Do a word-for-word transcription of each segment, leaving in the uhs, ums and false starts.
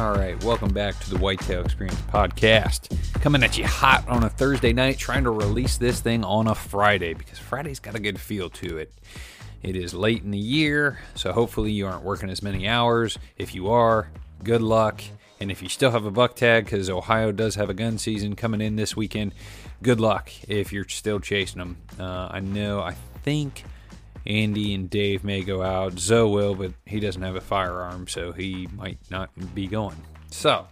All right, welcome back to the Whitetail Experience Podcast. Coming at you hot on a Thursday night, trying to release this thing on a Friday because Friday's got a good feel to it. It is late in the year, so hopefully you aren't working as many hours. If you are, good luck. And if you still have a buck tag, because Ohio does have a gun season coming in this weekend, good luck if you're still chasing them. Uh, I know, I think Andy and Dave may go out. Zoe will, but he doesn't have a firearm, so he might not be going. So,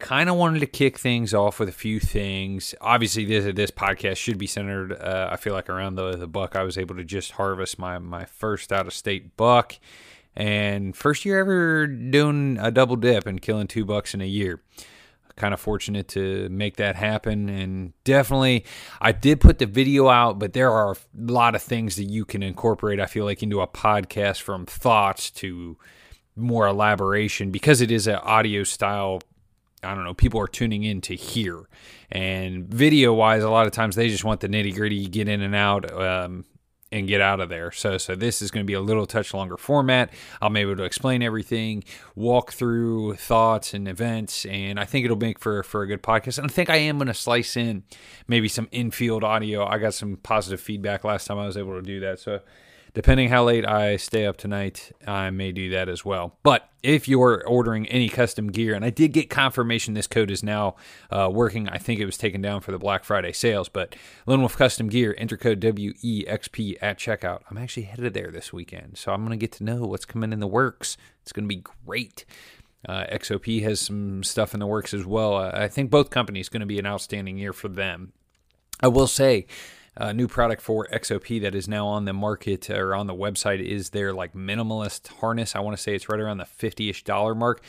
kind of wanted to kick things off with a few things. Obviously, this, this podcast should be centered, uh, I feel like, around the, the buck. I was able to just harvest my, my first out-of-state buck. And first year ever doing a double dip and killing two bucks in a year. Kind of fortunate to make that happen, and definitely I did put the video out, but there are a lot of things that you can incorporate, I feel like, into a podcast, from thoughts to more elaboration, because it is an audio style. I don't know, people are tuning in to hear, and video wise a lot of times they just want the nitty gritty, get in and out, um and get out of there. So so this is going to be a little touch longer format. I'm able to explain everything, walk through thoughts and events, and I think it'll make for, for a good podcast. And I think I am going to slice in maybe some infield audio. I got some positive feedback last time I was able to do that. So depending how late I stay up tonight, I may do that as well. But if you're ordering any custom gear, and I did get confirmation this code is now uh, working. I think it was taken down for the Black Friday sales, but Lone Wolf Custom Gear, enter code W E X P at checkout. I'm actually headed there this weekend, so I'm going to get to know what's coming in the works. It's going to be great. Uh, X O P has some stuff in the works as well. Uh, I think both companies going to be an outstanding year for them. I will say, a uh, new product for X O P that is now on the market or on the website is their like minimalist harness. I want to say it's right around the fifty-ish dollar mark.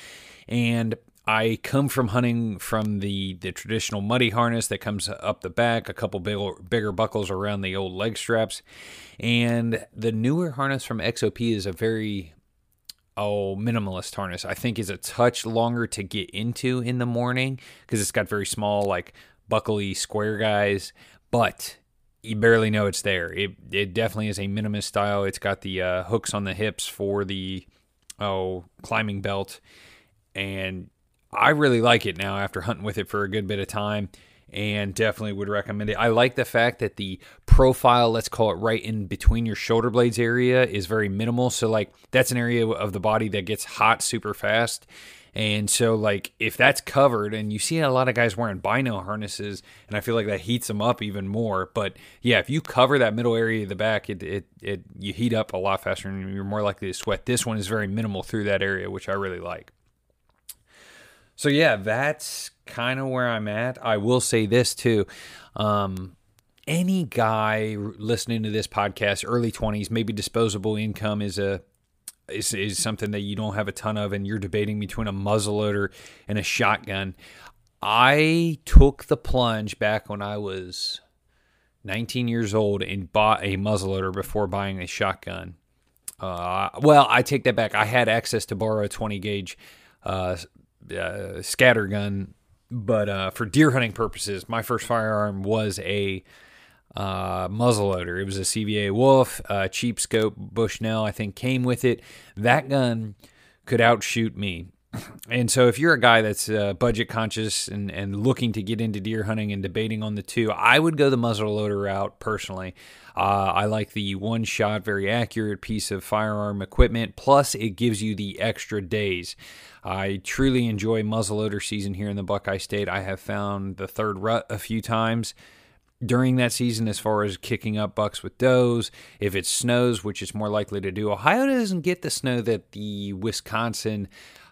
And I come from hunting from the, the traditional muddy harness that comes up the back, a couple big, bigger buckles around the old leg straps. And the newer harness from X O P is a very... Oh, minimalist harness. I think is a touch longer to get into in the morning because it's got very small, like buckley square guys, but you barely know it's there. It it definitely is a minimalist style. It's got the uh, hooks on the hips for the oh climbing belt, and I really like it now after hunting with it for a good bit of time, and definitely would recommend it. I like the fact that the profile, let's call it right in between your shoulder blades area, is very minimal. So like that's an area of the body that gets hot super fast. And so, like, if that's covered, and you see a lot of guys wearing bino harnesses, and I feel like that heats them up even more. But, yeah, if you cover that middle area of the back, it it, it you heat up a lot faster, and you're more likely to sweat. This one is very minimal through that area, which I really like. So, yeah, that's kind of where I'm at. I will say this, too. Um, any guy listening to this podcast, early twenties, maybe disposable income is a... is is something that you don't have a ton of, and you're debating between a muzzleloader and a shotgun. I took the plunge back when I was nineteen years old and bought a muzzleloader before buying a shotgun. Uh, well, I take that back. I had access to borrow a twenty gauge uh, uh, scatter gun, but uh, for deer hunting purposes, my first firearm was a Uh, muzzleloader. It was a C V A Wolf, uh, cheap scope Bushnell, I think came with it. That gun could outshoot me. And so if you're a guy that's uh, budget conscious and, and looking to get into deer hunting and debating on the two, I would go the muzzleloader route personally. Uh, I like the one-shot, very accurate piece of firearm equipment, plus it gives you the extra days. I truly enjoy muzzleloader season here in the Buckeye State. I have found the third rut a few times during that season, as far as kicking up bucks with does, if it snows, which it's more likely to do. Ohio doesn't get the snow that the Wisconsin,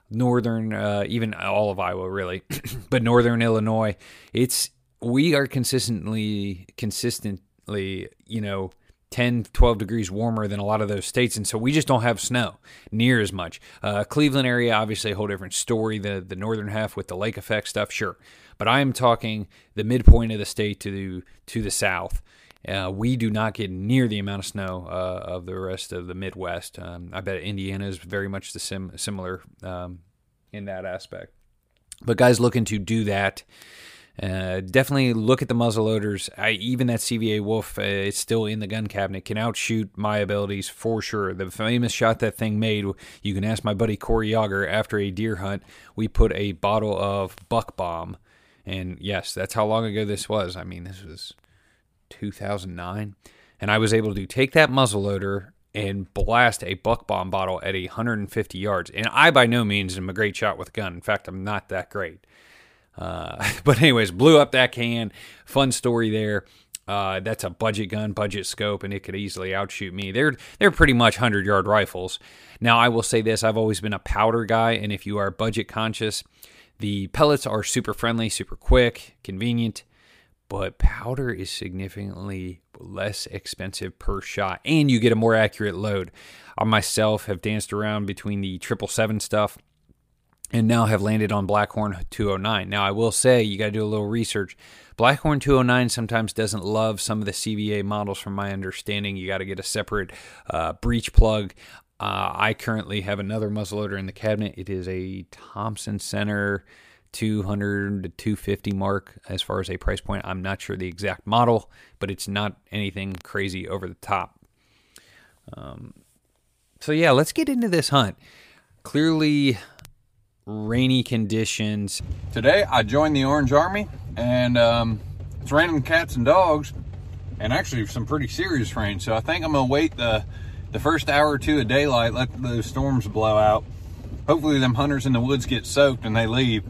northern, uh, even all of Iowa really, but northern Illinois, it's we are consistently, consistently, you know, ten, twelve degrees warmer than a lot of those states, and so we just don't have snow near as much. Uh, Cleveland area, obviously a whole different story, the, the northern half with the lake effect stuff, sure. But I am talking the midpoint of the state to the, to the south. Uh, we do not get near the amount of snow uh, of the rest of the Midwest. Um, I bet Indiana is very much the sim- similar um, in that aspect. But guys looking to do that, Uh, definitely look at the muzzleloaders. I, even that C V A Wolf, uh, it's still in the gun cabinet, can outshoot my abilities for sure. The famous shot that thing made, you can ask my buddy Corey Yager, after a deer hunt, we put a bottle of Buck Bomb. And yes, that's how long ago this was. I mean, this was two thousand nine. And I was able to take that muzzleloader and blast a Buck Bomb bottle at one hundred fifty yards. And I, by no means, am a great shot with a gun. In fact, I'm not that great. Uh, but anyways, blew up that can. Fun story there. Uh, that's a budget gun, budget scope, and it could easily outshoot me. They're they're pretty much one hundred yard rifles. Now, I will say this. I've always been a powder guy, and if you are budget conscious, the pellets are super friendly, super quick, convenient. But powder is significantly less expensive per shot, and you get a more accurate load. I myself have danced around between the triple seven stuff and now have landed on Blackhorn two oh nine. Now, I will say, you got to do a little research. Blackhorn two oh nine sometimes doesn't love some of the C V A models, from my understanding. You got to get a separate uh, breech plug. Uh, I currently have another muzzleloader in the cabinet. It is a Thompson Center two hundred to two fifty mark as far as a price point. I'm not sure the exact model, but it's not anything crazy over the top. Um, so yeah, let's get into this hunt. Clearly, rainy conditions. Today, I joined the Orange Army, and um, it's raining cats and dogs, and actually some pretty serious rain. So I think I'm gonna wait the the first hour or two of daylight, let those storms blow out. Hopefully, them hunters in the woods get soaked and they leave.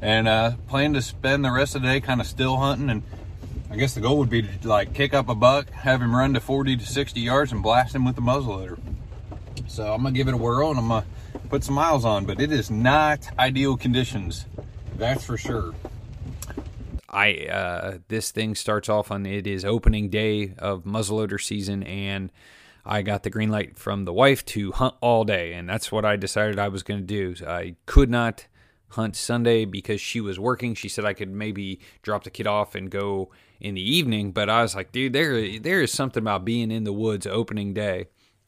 And uh, plan to spend the rest of the day kind of still hunting. And I guess the goal would be to like kick up a buck, have him run to forty to sixty yards, and blast him with the muzzleloader. So I'm gonna give it a whirl, and I'm gonna put some miles on, but it is not ideal conditions, that's for sure. I uh, this thing starts off on, it is opening day of muzzleloader season, and I got the green light from the wife to hunt all day, and that's what I decided I was gonna do. I could not hunt Sunday because she was working. She said I could maybe drop the kid off and go in the evening, but I was like, dude, there there is something about being in the woods opening day.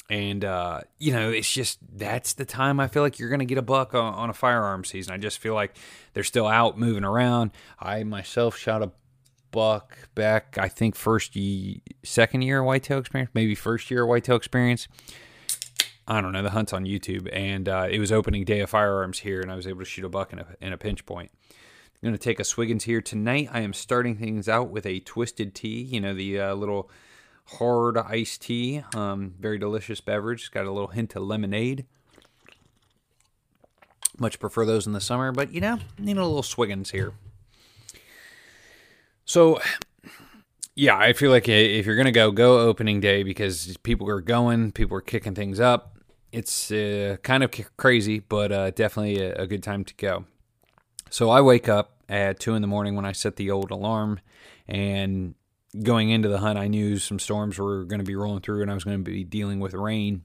And, uh, you know, it's just, that's the time I feel like you're going to get a buck on, on a firearm season. I just feel like they're still out moving around. I myself shot a buck back, I think, first ye- second year of Whitetail Experience, maybe first year of Whitetail Experience. I don't know, the hunt's on YouTube, and uh, it was opening day of firearms here, and I was able to shoot a buck in a, in a pinch point. I'm going to take a Swiggins here. Tonight I am starting things out with a twisted tea, you know, the uh, little hard iced tea. Um, very delicious beverage. It's got a little hint of lemonade. Much prefer those in the summer, but, you know, need a little Swiggins here. So, yeah, I feel like if you're going to go, go opening day, because people are going, people are kicking things up. It's uh, kind of crazy, but uh, definitely a, a good time to go. So I wake up at two in the morning when I set the old alarm, and going into the hunt, I knew some storms were going to be rolling through and I was going to be dealing with rain,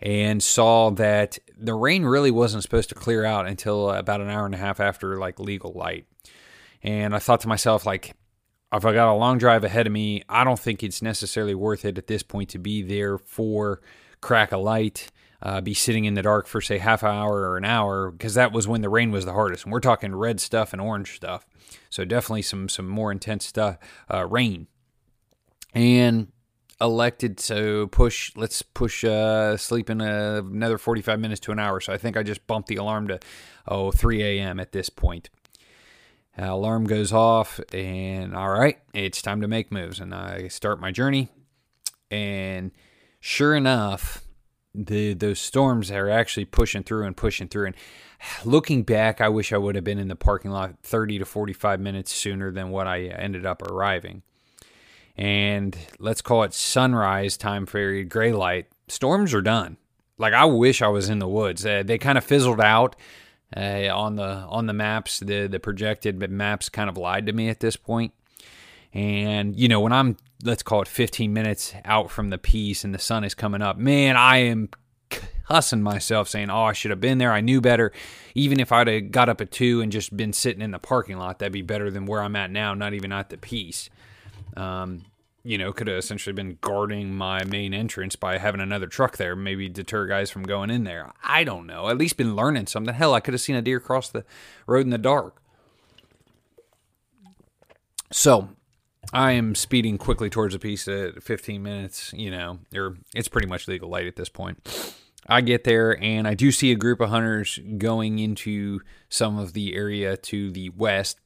and saw that the rain really wasn't supposed to clear out until about an hour and a half after like legal light. And I thought to myself, like, if I got a long drive ahead of me, I don't think it's necessarily worth it at this point to be there for crack a light, uh, be sitting in the dark for, say, half an hour or an hour, because that was when the rain was the hardest. And we're talking red stuff and orange stuff. So definitely some some more intense stuff, uh, rain. And elected to push, let's push uh, sleep in a, another forty-five minutes to an hour. So I think I just bumped the alarm to oh three a.m. at this point. Uh, alarm goes off, and all right, it's time to make moves. And I start my journey, and sure enough, the those storms are actually pushing through and pushing through. And looking back, I wish I would have been in the parking lot thirty to forty-five minutes sooner than what I ended up arriving. And let's call it sunrise time for gray light. Storms are done. Like, I wish I was in the woods. Uh, they kind of fizzled out. Uh, on the on the maps, the the projected maps kind of lied to me at this point. And, you know, when I'm, let's call it fifteen minutes out from the piece and the sun is coming up, man, I am cussing myself saying, oh, I should have been there. I knew better. Even if I'd have got up at two and just been sitting in the parking lot, that'd be better than where I'm at now, not even at the piece. Um, you know, could have essentially been guarding my main entrance by having another truck there, maybe deter guys from going in there. I don't know. At least been learning something. Hell, I could have seen a deer cross the road in the dark. So I am speeding quickly towards the piece at fifteen minutes, you know, or it's pretty much legal light at this point. I get there and I do see a group of hunters going into some of the area to the west,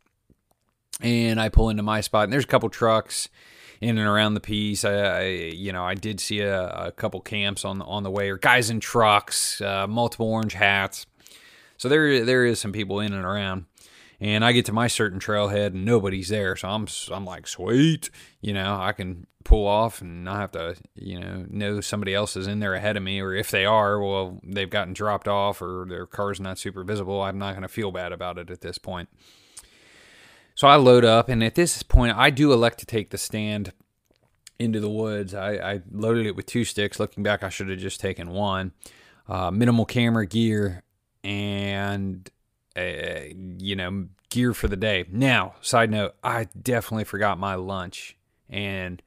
and I pull into my spot, and there's a couple trucks in and around the piece. I, I you know, I did see a, a couple camps on the, on the way, or guys in trucks, uh, multiple orange hats. So there, there is some people in and around. And I get to my certain trailhead and nobody's there. So I'm, I'm like, sweet, you know, I can pull off and not have to, you know, know somebody else is in there ahead of me. Or if they are, well, they've gotten dropped off or their car's not super visible. I'm not going to feel bad about it at this point. So I load up, and at this point, I do elect to take the stand into the woods. I, I loaded it with two sticks. Looking back, I should have just taken one. Uh, minimal camera gear and, uh, you know, gear for the day. Now, side note, I definitely forgot my lunch, and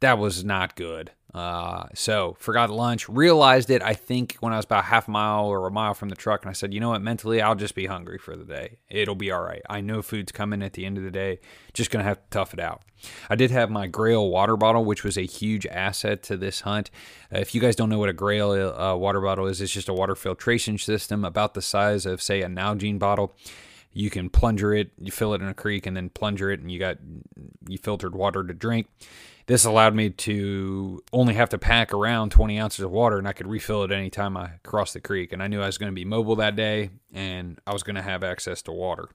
that was not good. Uh, so forgot lunch, realized it, I think, when I was about half a mile or a mile from the truck, and I said, you know what, mentally, I'll just be hungry for the day. It'll be all right. I know food's coming at the end of the day. Just going to have to tough it out. I did have my Grail water bottle, which was a huge asset to this hunt. Uh, if you guys don't know what a Grail uh, water bottle is, it's just a water filtration system about the size of, say, a Nalgene bottle. You can plunger it, you fill it in a creek, and then plunger it, and you got you filtered water to drink. This allowed me to only have to pack around twenty ounces of water, and I could refill it anytime I crossed the creek. And I knew I was going to be mobile that day, and I was going to have access to water.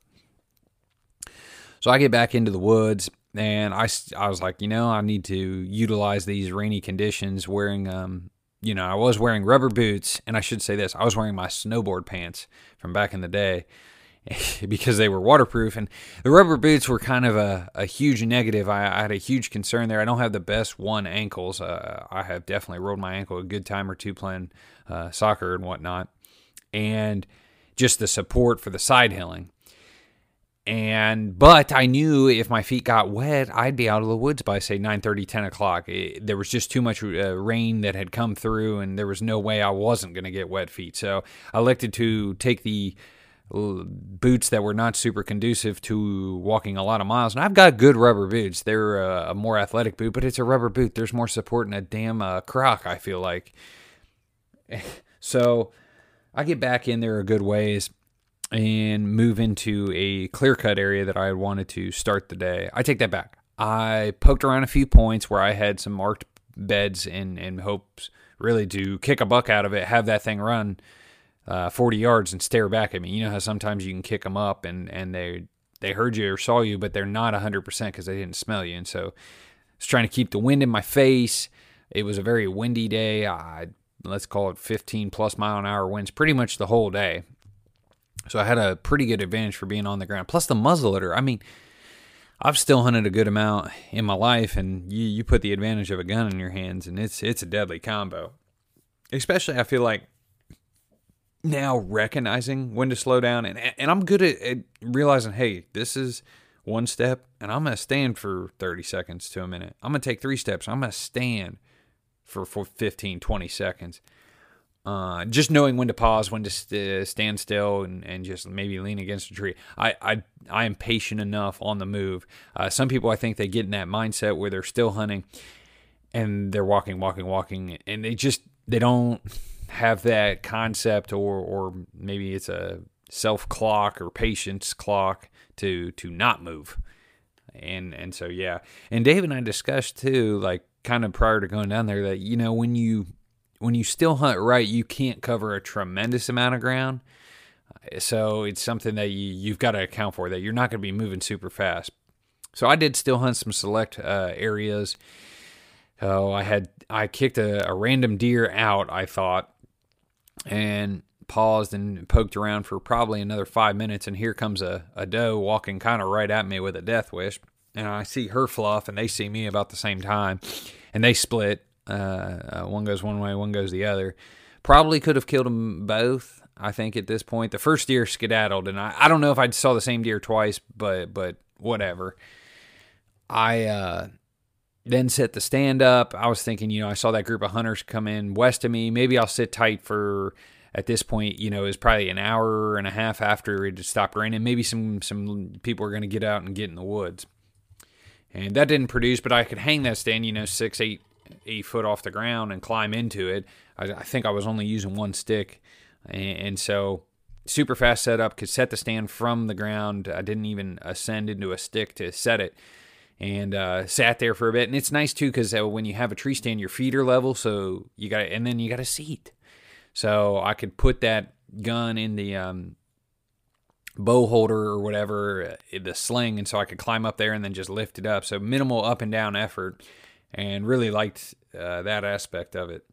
So I get back into the woods, and I, I was like, you know, I need to utilize these rainy conditions wearing, um, you know, I was wearing rubber boots. And I should say this, I was wearing my snowboard pants from back in the day, because they were waterproof, and the rubber boots were kind of a, a huge negative. I, I had a huge concern there. I don't have the best one ankles. Uh, I have definitely rolled my ankle a good time or two playing uh, soccer and whatnot, and just the support for the side hilling. And, but I knew if my feet got wet, I'd be out of the woods by, say, nine thirty, ten o'clock. It, there was just too much uh, rain that had come through, and there was no way I wasn't going to get wet feet. So I elected to take the boots that were not super conducive to walking a lot of miles. And I've got good rubber boots. They're a more athletic boot, but it's a rubber boot. There's more support in a damn uh, croc, I feel like. So I get back in there a good ways and move into a clear-cut area that I had wanted to start the day. I take that back. I poked around a few points where I had some marked beds in, in hopes really to kick a buck out of it, have that thing run Uh, forty yards and stare back at me. You know how sometimes you can kick them up and, and they they heard you or saw you, but they're not one hundred percent because they didn't smell you. And so I was trying to keep the wind in my face. It was a very windy day. I, let's call it fifteen plus mile an hour winds pretty much the whole day. So I had a pretty good advantage for being on the ground. Plus the muzzleloader. I mean, I've still hunted a good amount in my life, and you, you put the advantage of a gun in your hands, and it's it's a deadly combo. Especially, I feel like, now recognizing when to slow down, and and I'm good at, at realizing, hey, this is one step, and I'm going to stand for thirty seconds to a minute. I'm going to take three steps. I'm going to stand for, for fifteen, twenty seconds. Uh, just knowing when to pause, when to st- stand still, and, and just maybe lean against a tree. I, I, I am patient enough on the move. Uh, some people, I think, they get in that mindset where they're still hunting, and they're walking, walking, walking, and they just, they don't have that concept, or or maybe it's a self clock or patience clock to to not move. And and so yeah. And Dave and I discussed too, like kind of prior to going down there, that you know when you when you still hunt right, you can't cover a tremendous amount of ground. So it's something that you you've got to account for, that you're not going to be moving super fast. So I did still hunt some select uh, areas. Oh, I had I kicked a, a random deer out, I thought, and paused and poked around for probably another five minutes, and here comes a, a doe walking kind of right at me with a death wish, and I see her fluff, and they see me about the same time, and they split. Uh, uh, one goes one way, one goes the other. Probably could have killed them both, I think, at this point. The first deer skedaddled, and I, I don't know if I saw the same deer twice, but, but whatever. I... uh Then set the stand up. I was thinking, you know, I saw that group of hunters come in west of me. Maybe I'll sit tight for, at this point, you know, it was probably an hour and a half after it had stopped raining. Maybe some some people are going to get out and get in the woods. And that didn't produce, but I could hang that stand, you know, six, eight, eight foot off the ground and climb into it. I, I think I was only using one stick. And, and so super fast setup, could set the stand from the ground. I didn't even ascend into a stick to set it. And uh, sat there for a bit. And it's nice, too, because uh, when you have a tree stand, your feet are level. So you got, and then you got a seat. So I could put that gun in the um, bow holder or whatever, uh, the sling. And so I could climb up there and then just lift it up. So minimal up and down effort. And really liked uh, that aspect of it.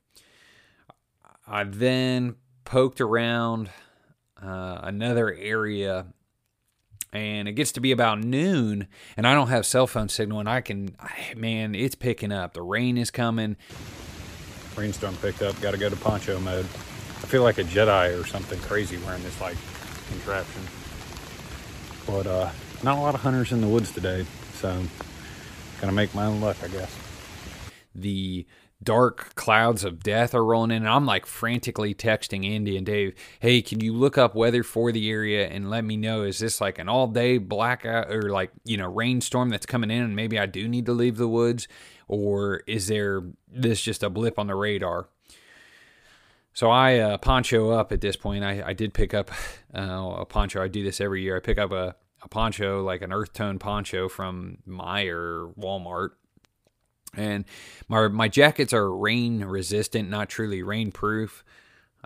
I then poked around uh, another area. And it gets to be about noon, and I don't have cell phone signal, and I can, man, it's picking up. The rain is coming. Rainstorm picked up. Got to go to poncho mode. I feel like a Jedi or something crazy wearing this, like, contraption. But uh, not a lot of hunters in the woods today, so I'm going to make my own luck, I guess. The dark clouds of death are rolling in, and I'm like frantically texting Andy and Dave, hey, can you look up weather for the area and let me know, is this like an all day blackout or like, you know, rainstorm that's coming in and maybe I do need to leave the woods, or is there this just a blip on the radar? So I uh, poncho up at this point. I, I did pick up uh, a poncho. I do this every year. I pick up a, a poncho, like an earth tone poncho from Meijer, Walmart. And my my jackets are rain resistant, not truly rain proof.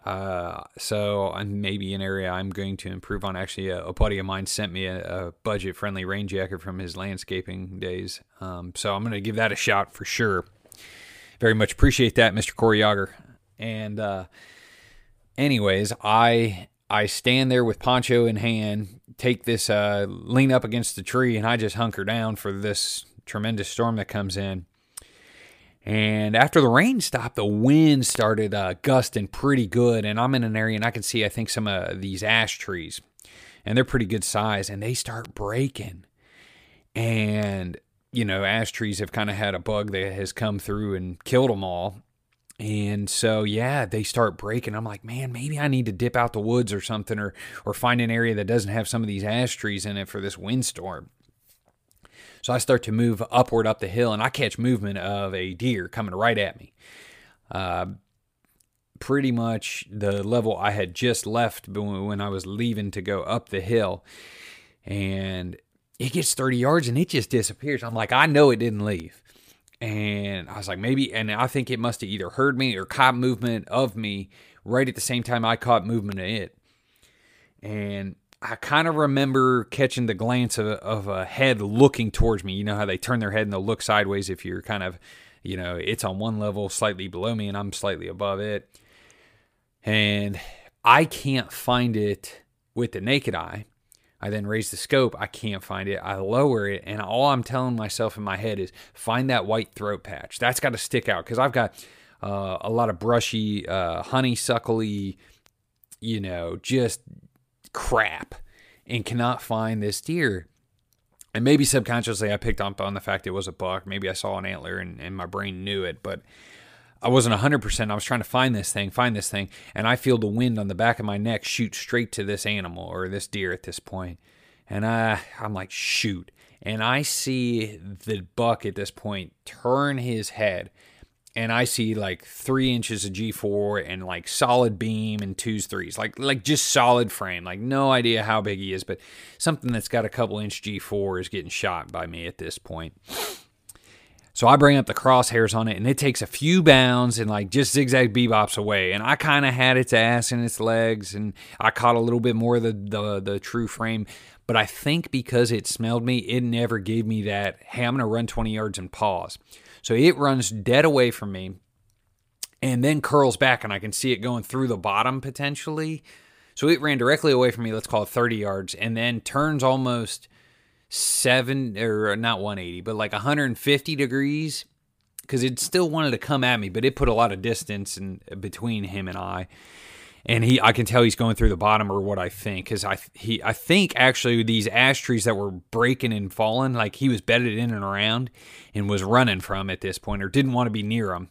Uh, so I'm maybe an area I'm going to improve on. Actually, a, a buddy of mine sent me a, a budget friendly rain jacket from his landscaping days. Um, so I'm going to give that a shot for sure. Very much appreciate that, Mister Corey Yager. And uh, anyways, I I stand there with poncho in hand, take this uh, lean up against the tree, and I just hunker down for this tremendous storm that comes in. And after the rain stopped, the wind started uh, gusting pretty good. And I'm in an area and I can see, I think, some of these ash trees. And they're pretty good size. And they start breaking. And, you know, ash trees have kind of had a bug that has come through and killed them all. And so, yeah, they start breaking. I'm like, man, maybe I need to dip out the woods or something, or or find an area that doesn't have some of these ash trees in it for this windstorm. So I start to move upward up the hill, and I catch movement of a deer coming right at me. Uh, pretty much the level I had just left when I was leaving to go up the hill. And it gets thirty yards, and it just disappears. I'm like, I know it didn't leave. And I was like, maybe, and I think it must have either heard me or caught movement of me right at the same time I caught movement of it. And I kind of remember catching the glance of, of a head looking towards me. You know how they turn their head and they'll look sideways if you're kind of, you know, it's on one level slightly below me and I'm slightly above it. And I can't find it with the naked eye. I then raise the scope. I can't find it. I lower it. And all I'm telling myself in my head is find that white throat patch. That's got to stick out because I've got uh, a lot of brushy, uh, honeysuckly, you know, just crap, and cannot find this deer. And maybe subconsciously I picked up on the fact it was a buck. Maybe I saw an antler and, and my brain knew it, but I wasn't one hundred percent. I was trying to find this thing, find this thing, and I feel the wind on the back of my neck shoot straight to this animal or this deer at this point. And I, I'm like, shoot. And I see the buck at this point turn his head, and I see like three inches of G four and like solid beam and twos, threes, like like just solid frame. Like no idea how big he is, but something that's got a couple inch G four is getting shot by me at this point. So I bring up the crosshairs on it, and it takes a few bounds and like just zigzag bebops away. And I kind of had its ass in its legs, and I caught a little bit more of the, the, the true frame. But I think because it smelled me, it never gave me that, hey, I'm going to run twenty yards and pause. So it runs dead away from me and then curls back, and I can see it going through the bottom potentially. So it ran directly away from me, let's call it thirty yards, and then turns almost seven, or not one eighty, but like one hundred fifty degrees, because it still wanted to come at me, but it put a lot of distance in between him and I. And he, I can tell he's going through the bottom, or what I think, because I he I think actually these ash trees that were breaking and falling, like he was bedded in and around and was running from at this point, or didn't want to be near him.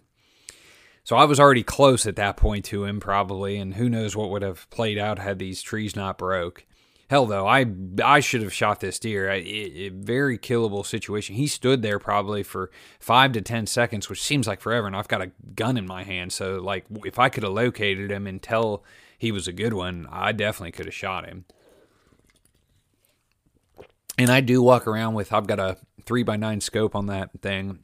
So I was already close at that point to him probably, and who knows what would have played out had these trees not broke. Hell, though, I I should have shot this deer. I, it, it, very killable situation. He stood there probably for five to ten seconds, which seems like forever, and I've got a gun in my hand. So, like, if I could have located him and tell he was a good one, I definitely could have shot him. And I do walk around with, I've got a three by nine scope on that thing,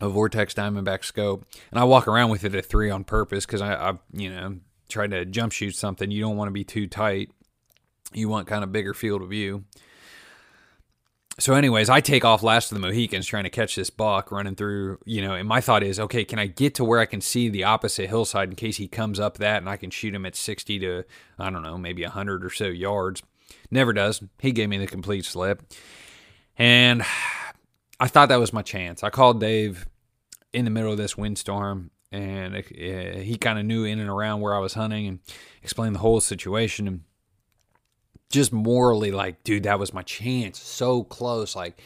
a Vortex Diamondback scope, and I walk around with it at three on purpose because I, I, you know, try to jump shoot something. You don't want to be too tight. You want kind of bigger field of view. So anyways, I take off last of the Mohicans trying to catch this buck running through, you know, and my thought is, okay, can I get to where I can see the opposite hillside in case he comes up that and I can shoot him at sixty to, I don't know, maybe one hundred or so yards. Never does. He gave me the complete slip. And I thought that was my chance. I called Dave in the middle of this windstorm, and he kind of knew in and around where I was hunting and explained the whole situation. And just morally, like, dude, that was my chance. So close, like,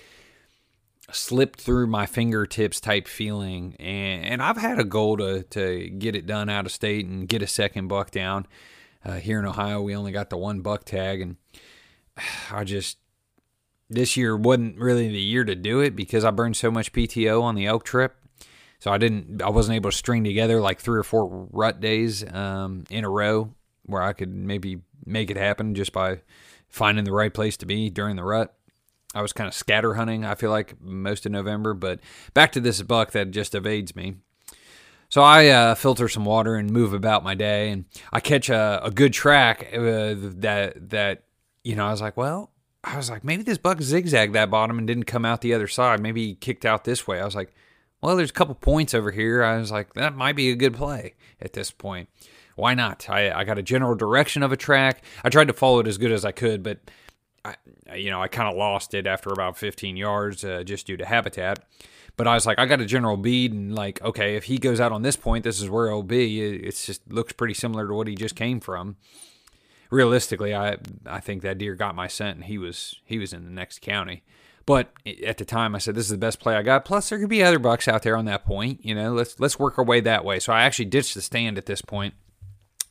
slipped through my fingertips type feeling. And, and I've had a goal to, to get it done out of state and get a second buck down. Uh, here in Ohio, we only got the one buck tag, and I just, this year wasn't really the year to do it because I burned so much P T O on the elk trip. So I didn't, I wasn't able to string together like three or four rut days um, in a row where I could maybe make it happen just by finding the right place to be during the rut. I was kind of scatter hunting, I feel like, most of November, but back to this buck that just evades me. So I uh, filter some water and move about my day, and I catch a, a good track uh, that, that, you know, I was like, well, I was like, maybe this buck zigzagged that bottom and didn't come out the other side. Maybe he kicked out this way. I was like, well, there's a couple points over here. I was like, that might be a good play at this point. Why not? I, I got a general direction of a track. I tried to follow it as good as I could, but, I, you know, I kind of lost it after about fifteen yards uh, just due to habitat. But I was like, I got a general bead, and like, okay, if he goes out on this point, this is where it'll be. It just looks pretty similar to what he just came from. Realistically, I I think that deer got my scent, and he was he was in the next county. But at the time, I said, this is the best play I got. Plus, there could be other bucks out there on that point. You know, let's let's work our way that way. So I actually ditched the stand at this point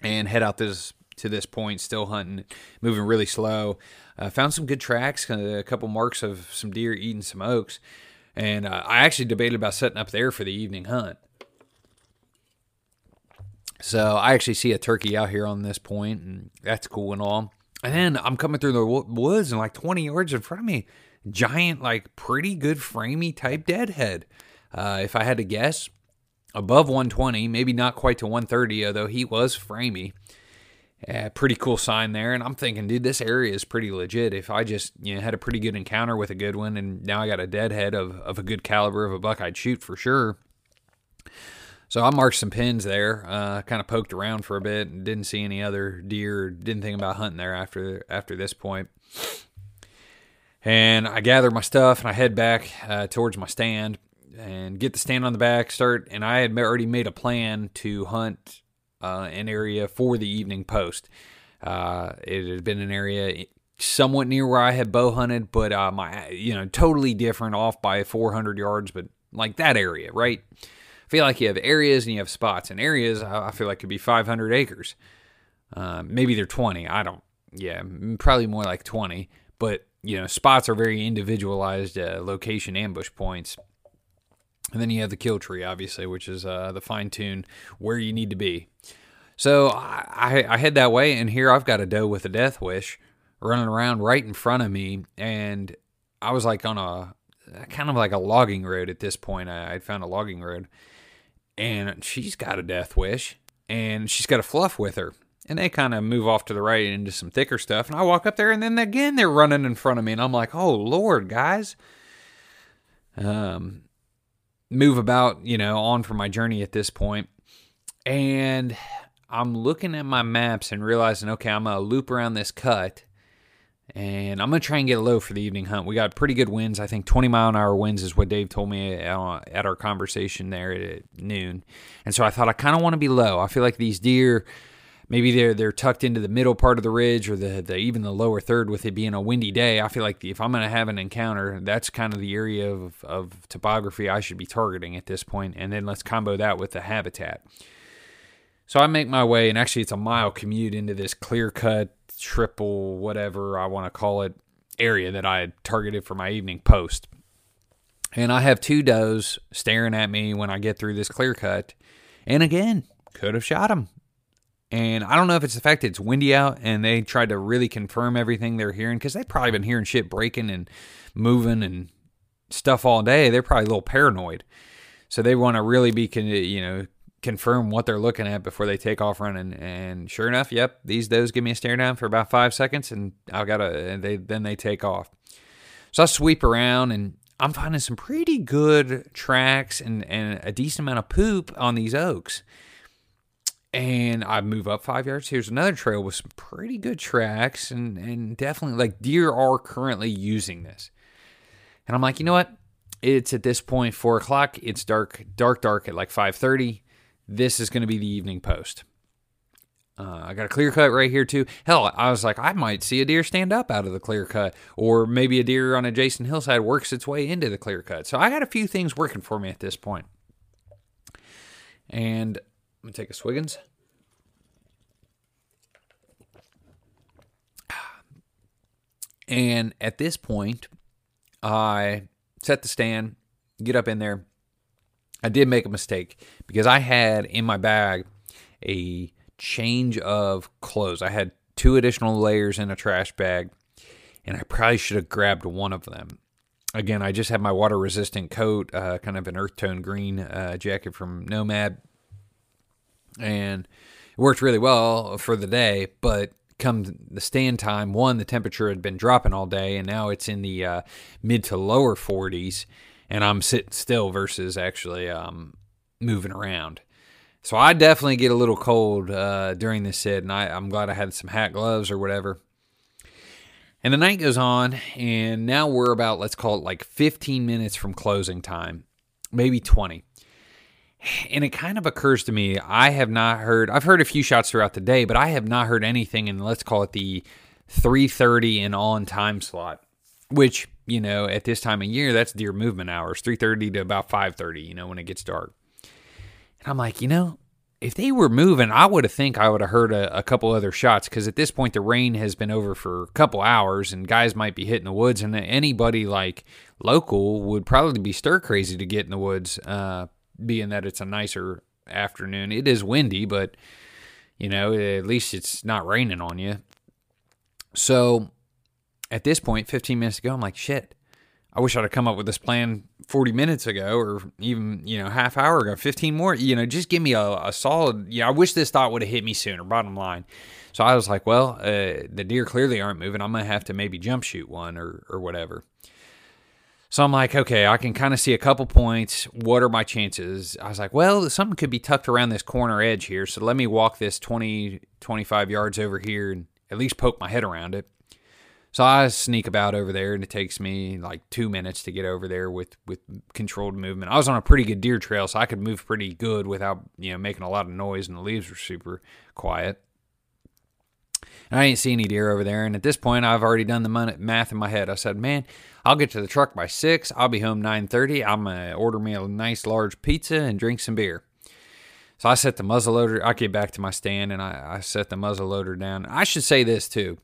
and head out this to this point, still hunting, moving really slow. Uh, found some good tracks, a couple marks of some deer eating some oaks. And uh, I actually debated about setting up there for the evening hunt. So I actually see a turkey out here on this point, and that's cool and all. And then I'm coming through the woods, and like twenty yards in front of me, giant, like pretty good framey type deadhead. Uh, if I had to guess, above one twenty, maybe not quite to one thirty, although he was framey. Uh, pretty cool sign there, and I'm thinking, dude, this area is pretty legit. If I just, you know, had a pretty good encounter with a good one, and now I got a deadhead of, of a good caliber of a buck, I'd shoot for sure. So I marked some pins there, uh, kind of poked around for a bit, and didn't see any other deer, didn't think about hunting there after after this point. And I gather my stuff, and I head back uh, towards my stand, and get the stand on the back, start, and I had already made a plan to hunt Uh, an area for the evening post. Uh, it had been an area somewhat near where I had bow hunted, but uh, my, you know, totally different, off by four hundred yards, but like that area, right? I feel like you have areas and you have spots, and areas I feel like could be five hundred acres. Uh, maybe they're twenty. I don't, yeah, probably more like twenty, but, you know, spots are very individualized uh, location ambush points. And then you have the kill tree, obviously, which is uh, the fine-tune where you need to be. So I, I, I head that way, and here I've got a doe with a death wish running around right in front of me. And I was like on a kind of like a logging road at this point. I had found a logging road, and she's got a death wish, and she's got a fluff with her. And they kind of move off to the right into some thicker stuff. And I walk up there, and then again, they're running in front of me. And I'm like, oh, Lord, guys. Um... move about, you know, on for my journey at this point. And I'm looking at my maps and realizing, okay, I'm going to loop around this cut, and I'm going to try and get low for the evening hunt. We got pretty good winds. I think twenty mile an hour winds is what Dave told me at our conversation there at noon. And so I thought I kind of want to be low. I feel like these deer, maybe they're they're tucked into the middle part of the ridge, or the, the even the lower third, with it being a windy day. I feel like if I'm going to have an encounter, that's kind of the area of, of topography I should be targeting at this point. And then let's combo that with the habitat. So I make my way, and actually it's a mile commute into this clear-cut triple, whatever I want to call it, area that I had targeted for my evening post. And I have two does staring at me when I get through this clear cut. And again, could have shot them. And I don't know if it's the fact that it's windy out and they tried to really confirm everything they're hearing, because they've probably been hearing shit breaking and moving and stuff all day. They're probably a little paranoid. So they want to really be, con- you know, confirm what they're looking at before they take off running. And sure enough, yep, these does give me a stare down for about five seconds and I got a, and they, then they take off. So I sweep around and I'm finding some pretty good tracks and, and a decent amount of poop on these oaks. And I move up five yards. Here's another trail with some pretty good tracks. And, and definitely, like, deer are currently using this. And I'm like, you know what? It's at this point, four o'clock. It's dark, dark, dark at like five thirty. This is going to be the evening post. Uh, I got a clear cut right here, too. Hell, I was like, I might see a deer stand up out of the clear cut. Or maybe a deer on adjacent hillside works its way into the clear cut. So I got a few things working for me at this point. And I'm going to take a Swiggins. And at this point, I set the stand, get up in there. I did make a mistake because I had in my bag a change of clothes. I had two additional layers in a trash bag, and I probably should have grabbed one of them. Again, I just had my water-resistant coat, uh, kind of an earth tone green uh, jacket from Nomad. And it worked really well for the day, but come the stand time, one, the temperature had been dropping all day, and now it's in the uh, mid to lower forties, and I'm sitting still versus actually um, moving around. So I definitely get a little cold uh, during this sit, and I, I'm glad I had some hat gloves or whatever. And the night goes on, and now we're about, let's call it like fifteen minutes from closing time, maybe twenty. And it kind of occurs to me, I have not heard, I've heard a few shots throughout the day, but I have not heard anything in, let's call it the three thirty and on time slot, which, you know, at this time of year, that's deer movement hours, three thirty to about five thirty, you know, when it gets dark. And I'm like, you know, if they were moving, I would have think I would have heard a, a couple other shots, because at this point, the rain has been over for a couple hours and guys might be hitting the woods, and anybody like local would probably be stir crazy to get in the woods, uh, being that it's a nicer afternoon. It is windy, but, you know, at least it's not raining on you. So at this point, fifteen minutes ago, I'm like, shit, I wish I'd have come up with this plan forty minutes ago, or even, you know, half hour ago, fifteen more, you know, just give me a, a solid, yeah, I wish this thought would have hit me sooner, bottom line. So I was like, well, uh, the deer clearly aren't moving. I'm going to have to maybe jump shoot one or, or whatever. So I'm like, okay, I can kind of see a couple points. What are my chances? I was like, well, something could be tucked around this corner edge here. So let me walk this twenty, twenty-five yards over here and at least poke my head around it. So I sneak about over there, and it takes me like two minutes to get over there with, with controlled movement. I was on a pretty good deer trail, so I could move pretty good without, you know, making a lot of noise, and the leaves were super quiet. And I didn't see any deer over there. And at this point, I've already done the math in my head. I said, man, I'll get to the truck by six. I'll be home nine thirty. I'm going to order me a nice large pizza and drink some beer. So I set the muzzleloader. I get back to my stand, and I, I set the muzzleloader down. I should say this, too.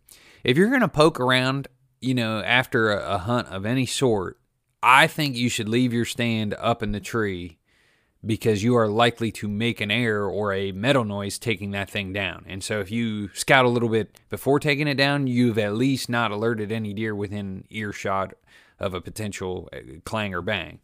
If you're going to poke around, you know, after a, a hunt of any sort, I think you should leave your stand up in the tree, because you are likely to make an error or a metal noise taking that thing down. And so if you scout a little bit before taking it down, you've at least not alerted any deer within earshot of a potential clang or bang.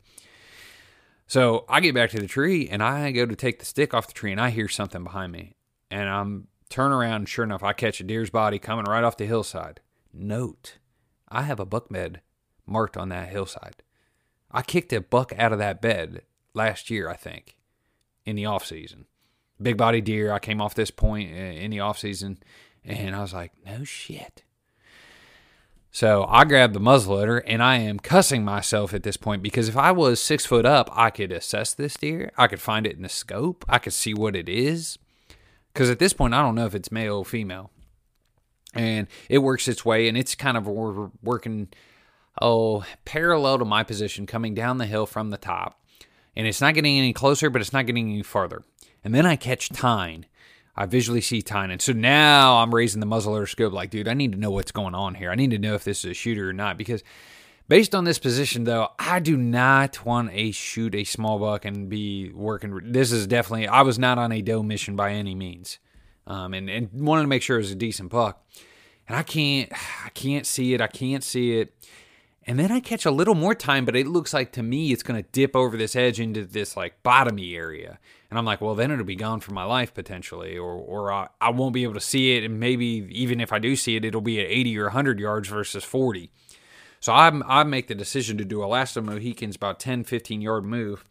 So I get back to the tree, and I go to take the stick off the tree, and I hear something behind me. And I'm turn around, and sure enough, I catch a deer's body coming right off the hillside. Note, I have a buck bed marked on that hillside. I kicked a buck out of that bed last year, I think, in the off season. Big body deer. I came off this point in the off season, and I was like, no shit. So I grabbed the muzzleloader, and I am cussing myself at this point, because if I was six foot up, I could assess this deer. I could find it in the scope. I could see what it is. Because at this point, I don't know if it's male or female. And it works its way, and it's kind of working, oh, parallel to my position, coming down the hill from the top. And it's not getting any closer, but it's not getting any farther. And then I catch tine I visually see tinin. So now I'm raising the muzzleloader scope like, dude, I need to know what's going on here. I need to know if this is a shooter or not, because based on this position, though, I do not want to shoot a small buck and be working. This is definitely, I was not on a doe mission by any means, um, and, and wanted to make sure it was a decent buck. And I can't, I can't see it. I can't see it. And then I catch a little more time, but it looks like to me it's going to dip over this edge into this like bottomy area. And I'm like, well, then it'll be gone for my life potentially, or or I, I won't be able to see it. And maybe even if I do see it, it'll be at eighty or one hundred yards versus forty. So I I make the decision to do a last of Mohicans about ten, fifteen-yard move.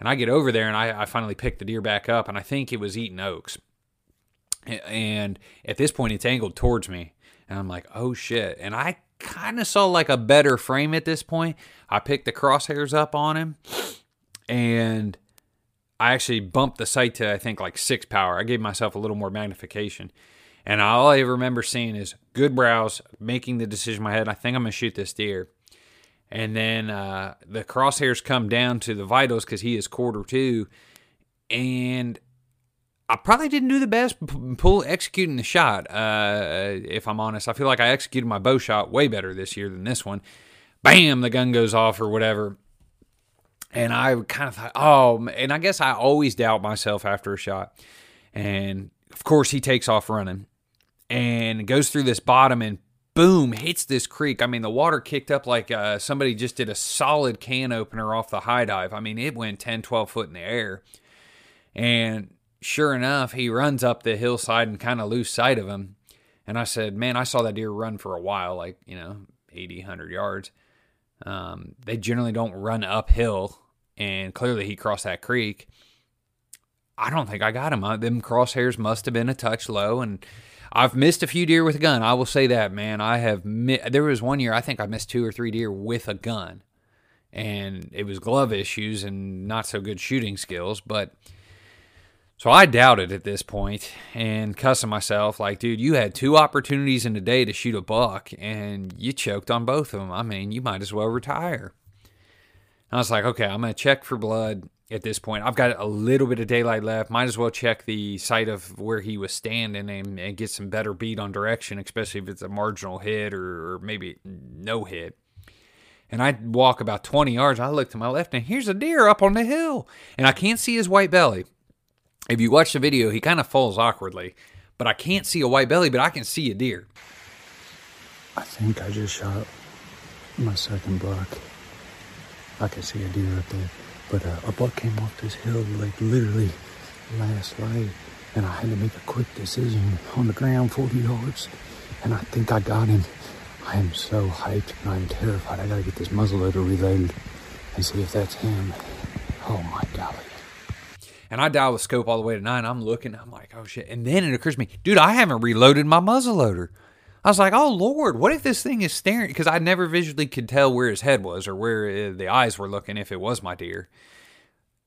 And I get over there, and I, I finally pick the deer back up, and I think it was eating oaks. And at this point, it's angled towards me. And I'm like, oh, shit. And I kind of saw like a better frame at this point. I picked the crosshairs up on him, and I actually bumped the sight to, I think, like six power. I gave myself a little more magnification. And all I remember seeing is good brows, making the decision in my head, I think I'm going to shoot this deer. And then uh, the crosshairs come down to the vitals because he is quarter two. And I probably didn't do the best pull executing the shot, uh, if I'm honest. I feel like I executed my bow shot way better this year than this one. Bam, the gun goes off or whatever. And I kind of thought, oh, and I guess I always doubt myself after a shot. And, of course, he takes off running. And goes through this bottom and boom, hits this creek. I mean, the water kicked up like uh, somebody just did a solid can opener off the high dive. I mean, it went ten, twelve foot in the air. And sure enough, he runs up the hillside and kind of lose sight of him. And I said, man, I saw that deer run for a while, like, you know, eighty, one hundred yards. Um, they generally don't run uphill. And clearly he crossed that creek. I don't think I got him. I, them crosshairs must have been a touch low, and I've missed a few deer with a gun. I will say that, man. I have mi- there was one year I think I missed two or three deer with a gun, and it was glove issues and not so good shooting skills. But so I doubted at this point and cussing myself like, dude, you had two opportunities in a day to shoot a buck, and you choked on both of them. I mean, you might as well retire. And I was like, okay, I'm going to check for blood at this point. I've got a little bit of daylight left. Might as well check the site of where he was standing and, and get some better beat on direction, especially if it's a marginal hit or, or maybe no hit. And I walk about twenty yards. I look to my left, and here's a deer up on the hill. And I can't see his white belly. If you watch the video, he kind of falls awkwardly. But I can't see a white belly, but I can see a deer. I think I just shot my second buck. I can see a deer up there. But uh, a buck came off this hill, like literally last light, and I had to make a quick decision on the ground, forty yards, and I think I got him. I am so hyped, and I'm terrified. I gotta get this muzzleloader reloaded and see if that's him. Oh my golly. And I dial the scope all the way to nine. I'm looking, I'm like, oh shit. And then it occurs to me, dude, I haven't reloaded my muzzleloader. I was like, oh, Lord, what if this thing is staring? Because I never visually could tell where his head was or where the eyes were looking if it was my deer.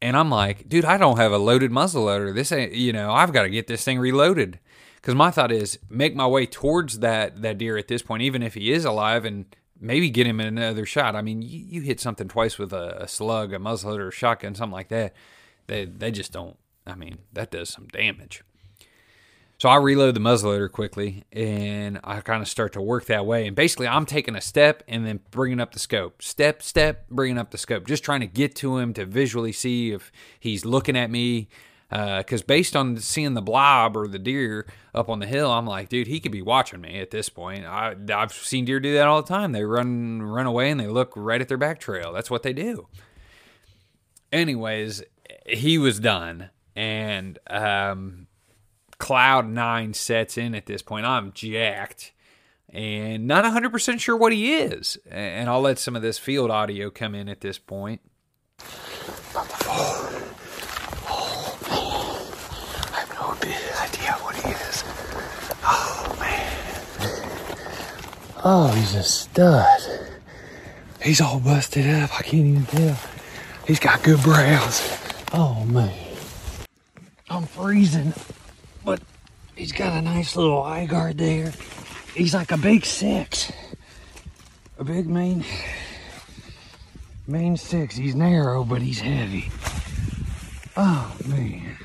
And I'm like, dude, I don't have a loaded muzzleloader. This ain't, you know, I've got to get this thing reloaded. Because my thought is make my way towards that, that deer at this point, even if he is alive, and maybe get him in another shot. I mean, you, you hit something twice with a, a slug, a muzzleloader, a shotgun, something like that. They, they just don't. I mean, that does some damage. So I reload the muzzleloader quickly, and I kind of start to work that way. And basically, I'm taking a step and then bringing up the scope. Step, step, bringing up the scope. Just trying to get to him to visually see if he's looking at me. Because uh, based on seeing the blob or the deer up on the hill, I'm like, dude, he could be watching me at this point. I, I've seen deer do that all the time. They run, run away, and they look right at their back trail. That's what they do. Anyways, he was done. And um cloud nine sets in at this point. I'm jacked and not one hundred percent sure what he is. And I'll let some of this field audio come in at this point. Oh, oh man. I have no idea what he is. Oh, man. Oh, he's a stud. He's all busted up. I can't even tell. He's got good brows. Oh, man. I'm freezing. But he's got a nice little eye guard there. He's like a big six. A big main, main six. He's narrow, but he's heavy. Oh, man.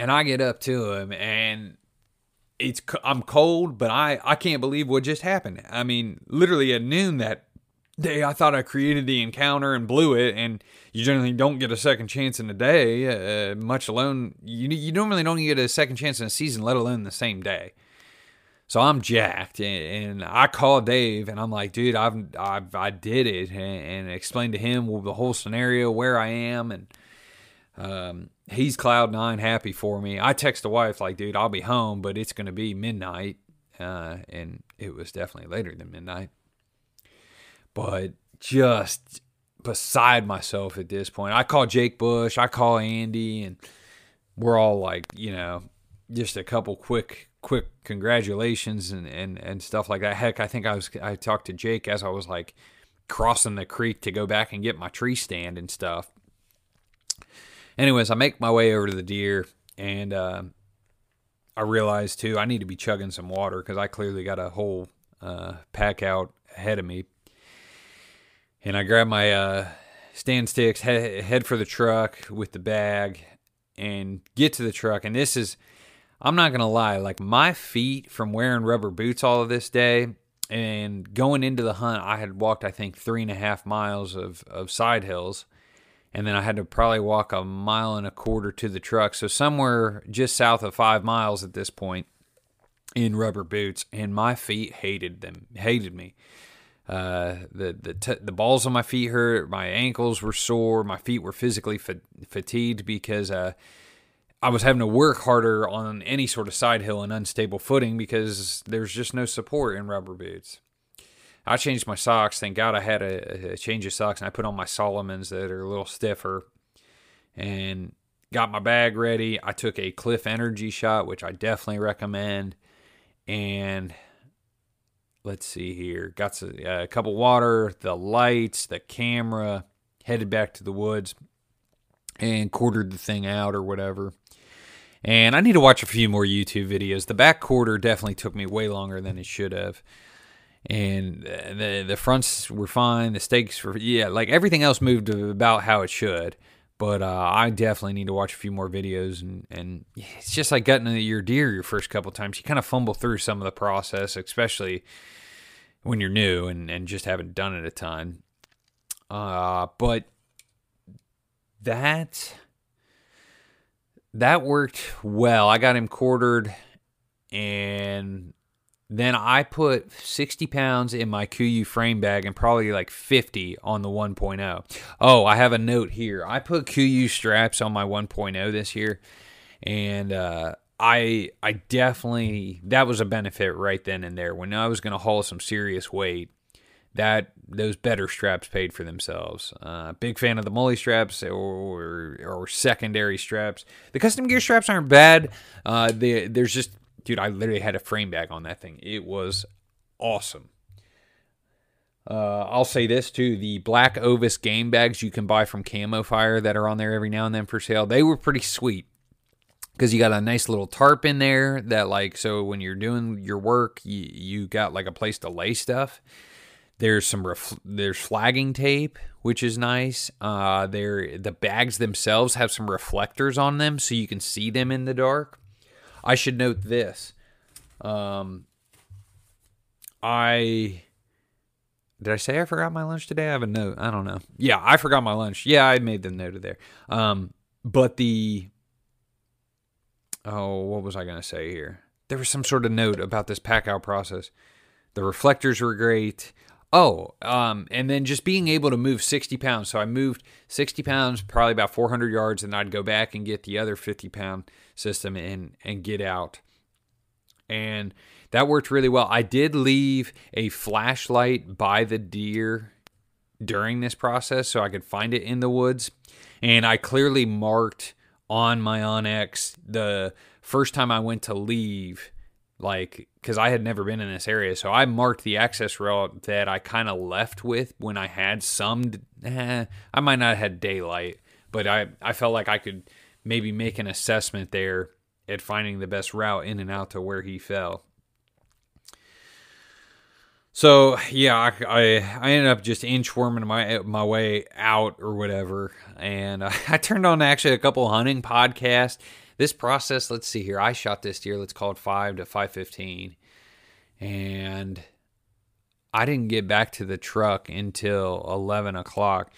And I get up to him, and it's I'm cold, but I, I can't believe what just happened. I mean, literally at noon that day, I thought I created the encounter and blew it, and you generally don't get a second chance in a day, uh, much alone. You you normally don't get a second chance in a season, let alone the same day. So I'm jacked, and, and I call Dave, and I'm like, dude, I've, I've I did it, and, and explained to him the whole scenario, where I am, and um. He's cloud nine happy for me. I text the wife like, dude, I'll be home, but it's going to be midnight. Uh, and it was definitely later than midnight. But just beside myself at this point. I call Jake Bush. I call Andy. And we're all like, you know, just a couple quick, quick congratulations and, and, and stuff like that. Heck, I think I was I talked to Jake as I was like crossing the creek to go back and get my tree stand and stuff. Anyways, I make my way over to the deer, and uh, I realize, too, I need to be chugging some water because I clearly got a whole uh, pack out ahead of me. And I grab my uh, stand sticks, he- head for the truck with the bag, and get to the truck. And this is, I'm not going to lie, like my feet from wearing rubber boots all of this day and going into the hunt, I had walked, I think, three and a half miles of, of side hills. And then I had to probably walk a mile and a quarter to the truck. So somewhere just south of five miles at this point in rubber boots. And my feet hated them, hated me. Uh, the the t- the balls on my feet hurt. My ankles were sore. My feet were physically fa- fatigued because uh, I was having to work harder on any sort of side hill and unstable footing because there's just no support in rubber boots. I changed my socks. Thank God I had a, a change of socks, and I put on my Solomons that are a little stiffer and got my bag ready. I took a Cliff Energy shot, which I definitely recommend. And let's see here. Got a, a cup of water, the lights, the camera, headed back to the woods and quartered the thing out or whatever. And I need to watch a few more YouTube videos. The back quarter definitely took me way longer than it should have. And the the fronts were fine. The stakes were, yeah, like everything else moved about how it should. But uh, I definitely need to watch a few more videos. And, and it's just like gutting your deer your first couple times. You kind of fumble through some of the process, especially when you're new and, and just haven't done it a ton. Uh, but that, that worked well. I got him quartered and... Then I put sixty pounds in my Kuiu frame bag and probably like fifty on the one point oh. Oh, I have a note here. I put Kuiu straps on my one point oh this year. And uh, I I definitely, that was a benefit right then and there. When I was going to haul some serious weight, that those better straps paid for themselves. Uh, big fan of the Mully straps or, or or secondary straps. The custom gear straps aren't bad. Uh, they, there's just... Dude, I literally had a frame bag on that thing. It was awesome. Uh, I'll say this, too. The Black Ovis game bags you can buy from Camo Fire that are on there every now and then for sale, they were pretty sweet because you got a nice little tarp in there that, like, so when you're doing your work, you, you got, like, a place to lay stuff. There's some ref- there's flagging tape, which is nice. Uh, there the bags themselves have some reflectors on them so you can see them in the dark. I should note this. Um, I, did I say I forgot my lunch today? I have a note. I don't know. Yeah, I forgot my lunch. Yeah, I made the note of there. Um, but the, oh, what was I going to say here? There was some sort of note about this pack out process. The reflectors were great. Oh, um, and then just being able to move sixty pounds. So I moved sixty pounds, probably about four hundred yards, and I'd go back and get the other fifty pound system and, and get out. And that worked really well. I did leave a flashlight by the deer during this process so I could find it in the woods. And I clearly marked on my Onyx the first time I went to leave, like, because I had never been in this area, so I marked the access route that I kind of left with when I had some, eh, I might not have had daylight, but I, I felt like I could maybe make an assessment there at finding the best route in and out to where he fell. So, yeah, I I, I ended up just inchworming my my way out or whatever, and I, I turned on actually a couple hunting podcasts this process, let's see here. I shot this deer, let's call it five to five fifteen. And I didn't get back to the truck until eleven o'clock.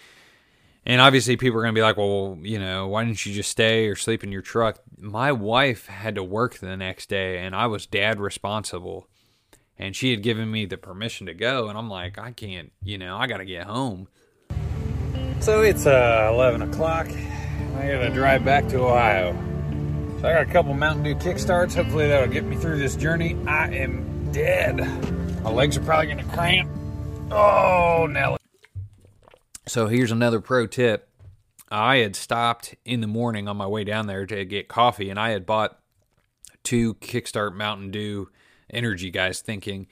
And obviously people are going to be like, well, you know, why didn't you just stay or sleep in your truck? My wife had to work the next day, and I was dad responsible. And she had given me the permission to go. And I'm like, I can't, you know, I got to get home. So it's uh, eleven o'clock. I got to drive back to Ohio. So I got a couple Mountain Dew Kickstarts. Hopefully that'll get me through this journey. I am dead. My legs are probably going to cramp. Oh, Nelly. So here's another pro tip. I had stopped in the morning on my way down there to get coffee, and I had bought two Kickstart Mountain Dew energy guys, thinking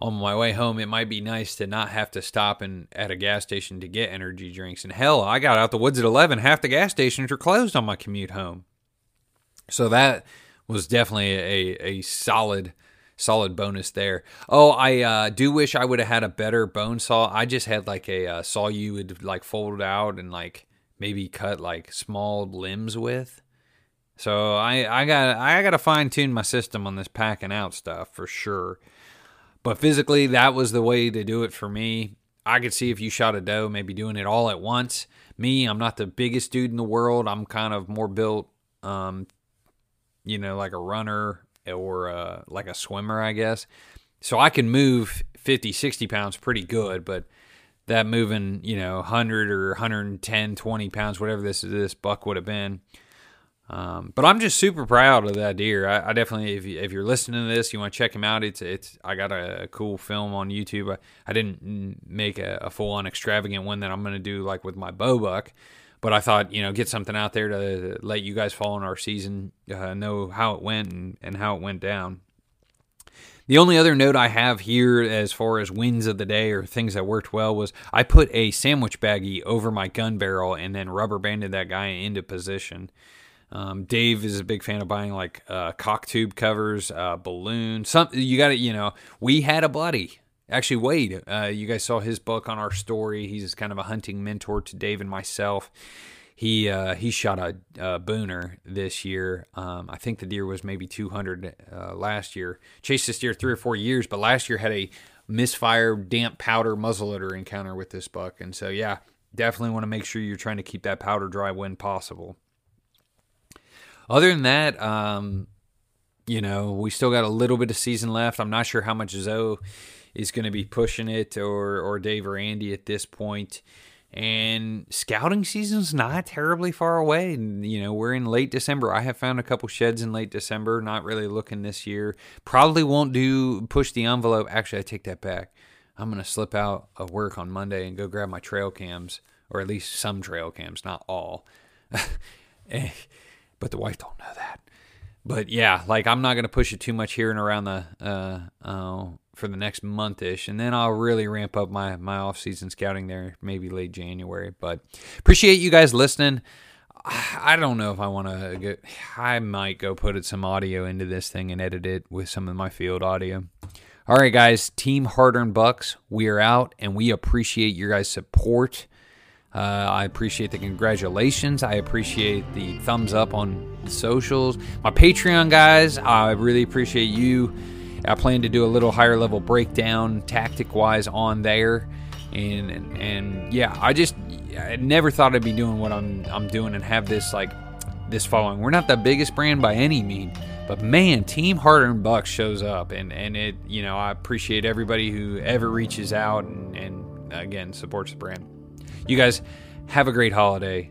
on my way home it might be nice to not have to stop and at a gas station to get energy drinks. And hell, I got out the woods at eleven. Half the gas stations were closed on my commute home. So that was definitely a a solid Solid bonus there. Oh, I uh, do wish I would have had a better bone saw. I just had like a uh, saw you would like fold out and like maybe cut like small limbs with. So I I got I got to fine tune my system on this packing out stuff for sure. But physically, that was the way to do it for me. I could see if you shot a doe, maybe doing it all at once. Me, I'm not the biggest dude in the world. I'm kind of more built, um, you know, like a runner. Or uh, like a swimmer, I guess. So I can move fifty, sixty pounds pretty good, but that moving, you know, one hundred or one ten, twenty pounds, whatever this this buck would have been. Um, but I'm just super proud of that deer. I, I definitely, if, you, if you're listening to this, you want to check him out. It's it's. I got a, a cool film on YouTube. I, I didn't make a, a full-on extravagant one that I'm going to do like with my bow buck. But I thought, you know, get something out there to let you guys follow in our season, uh, know how it went and, and how it went down. The only other note I have here as far as wins of the day or things that worked well was I put a sandwich baggie over my gun barrel and then rubber banded that guy into position. Um, Dave is a big fan of buying like uh, cock tube covers, uh, balloons. Some, you got it, you know, we had a buddy. Actually, Wade, uh, you guys saw his book on our story. He's kind of a hunting mentor to Dave and myself. He uh, he shot a, a booner this year. Um, I think the deer was maybe two hundred uh, last year. Chased this deer three or four years, but last year had a misfire, damp powder muzzleloader encounter with this buck. And so, yeah, definitely want to make sure you're trying to keep that powder dry when possible. Other than that, um, you know, we still got a little bit of season left. I'm not sure how much Zoe is going to be pushing it, or or Dave or Andy at this point. And scouting season's not terribly far away. And, you know, we're in late December. I have found a couple sheds in late December. Not really looking this year. Probably won't do push the envelope. Actually, I take that back. I'm going to slip out of work on Monday and go grab my trail cams, or at least some trail cams, not all. But the wife don't know that. But yeah, like I'm not going to push it too much here and around the uh, uh, for the next month-ish. And then I'll really ramp up my, my off-season scouting there, maybe late January. But appreciate you guys listening. I don't know if I want to go. I might go put some audio into this thing and edit it with some of my field audio. All right, guys, Team Hard Earned Bucks, we are out, and we appreciate your guys' support. Uh, I appreciate the congratulations. I appreciate the thumbs up on socials. My Patreon guys, I really appreciate you. I plan to do a little higher level breakdown tactic wise on there. And, and, and yeah, I just I never thought I'd be doing what I'm, I'm doing and have this like this following. We're not the biggest brand by any means, but man, Team Hard Earned Bucks shows up, and, and it, you know, I appreciate everybody who ever reaches out and, and again, supports the brand. You guys have a great holiday.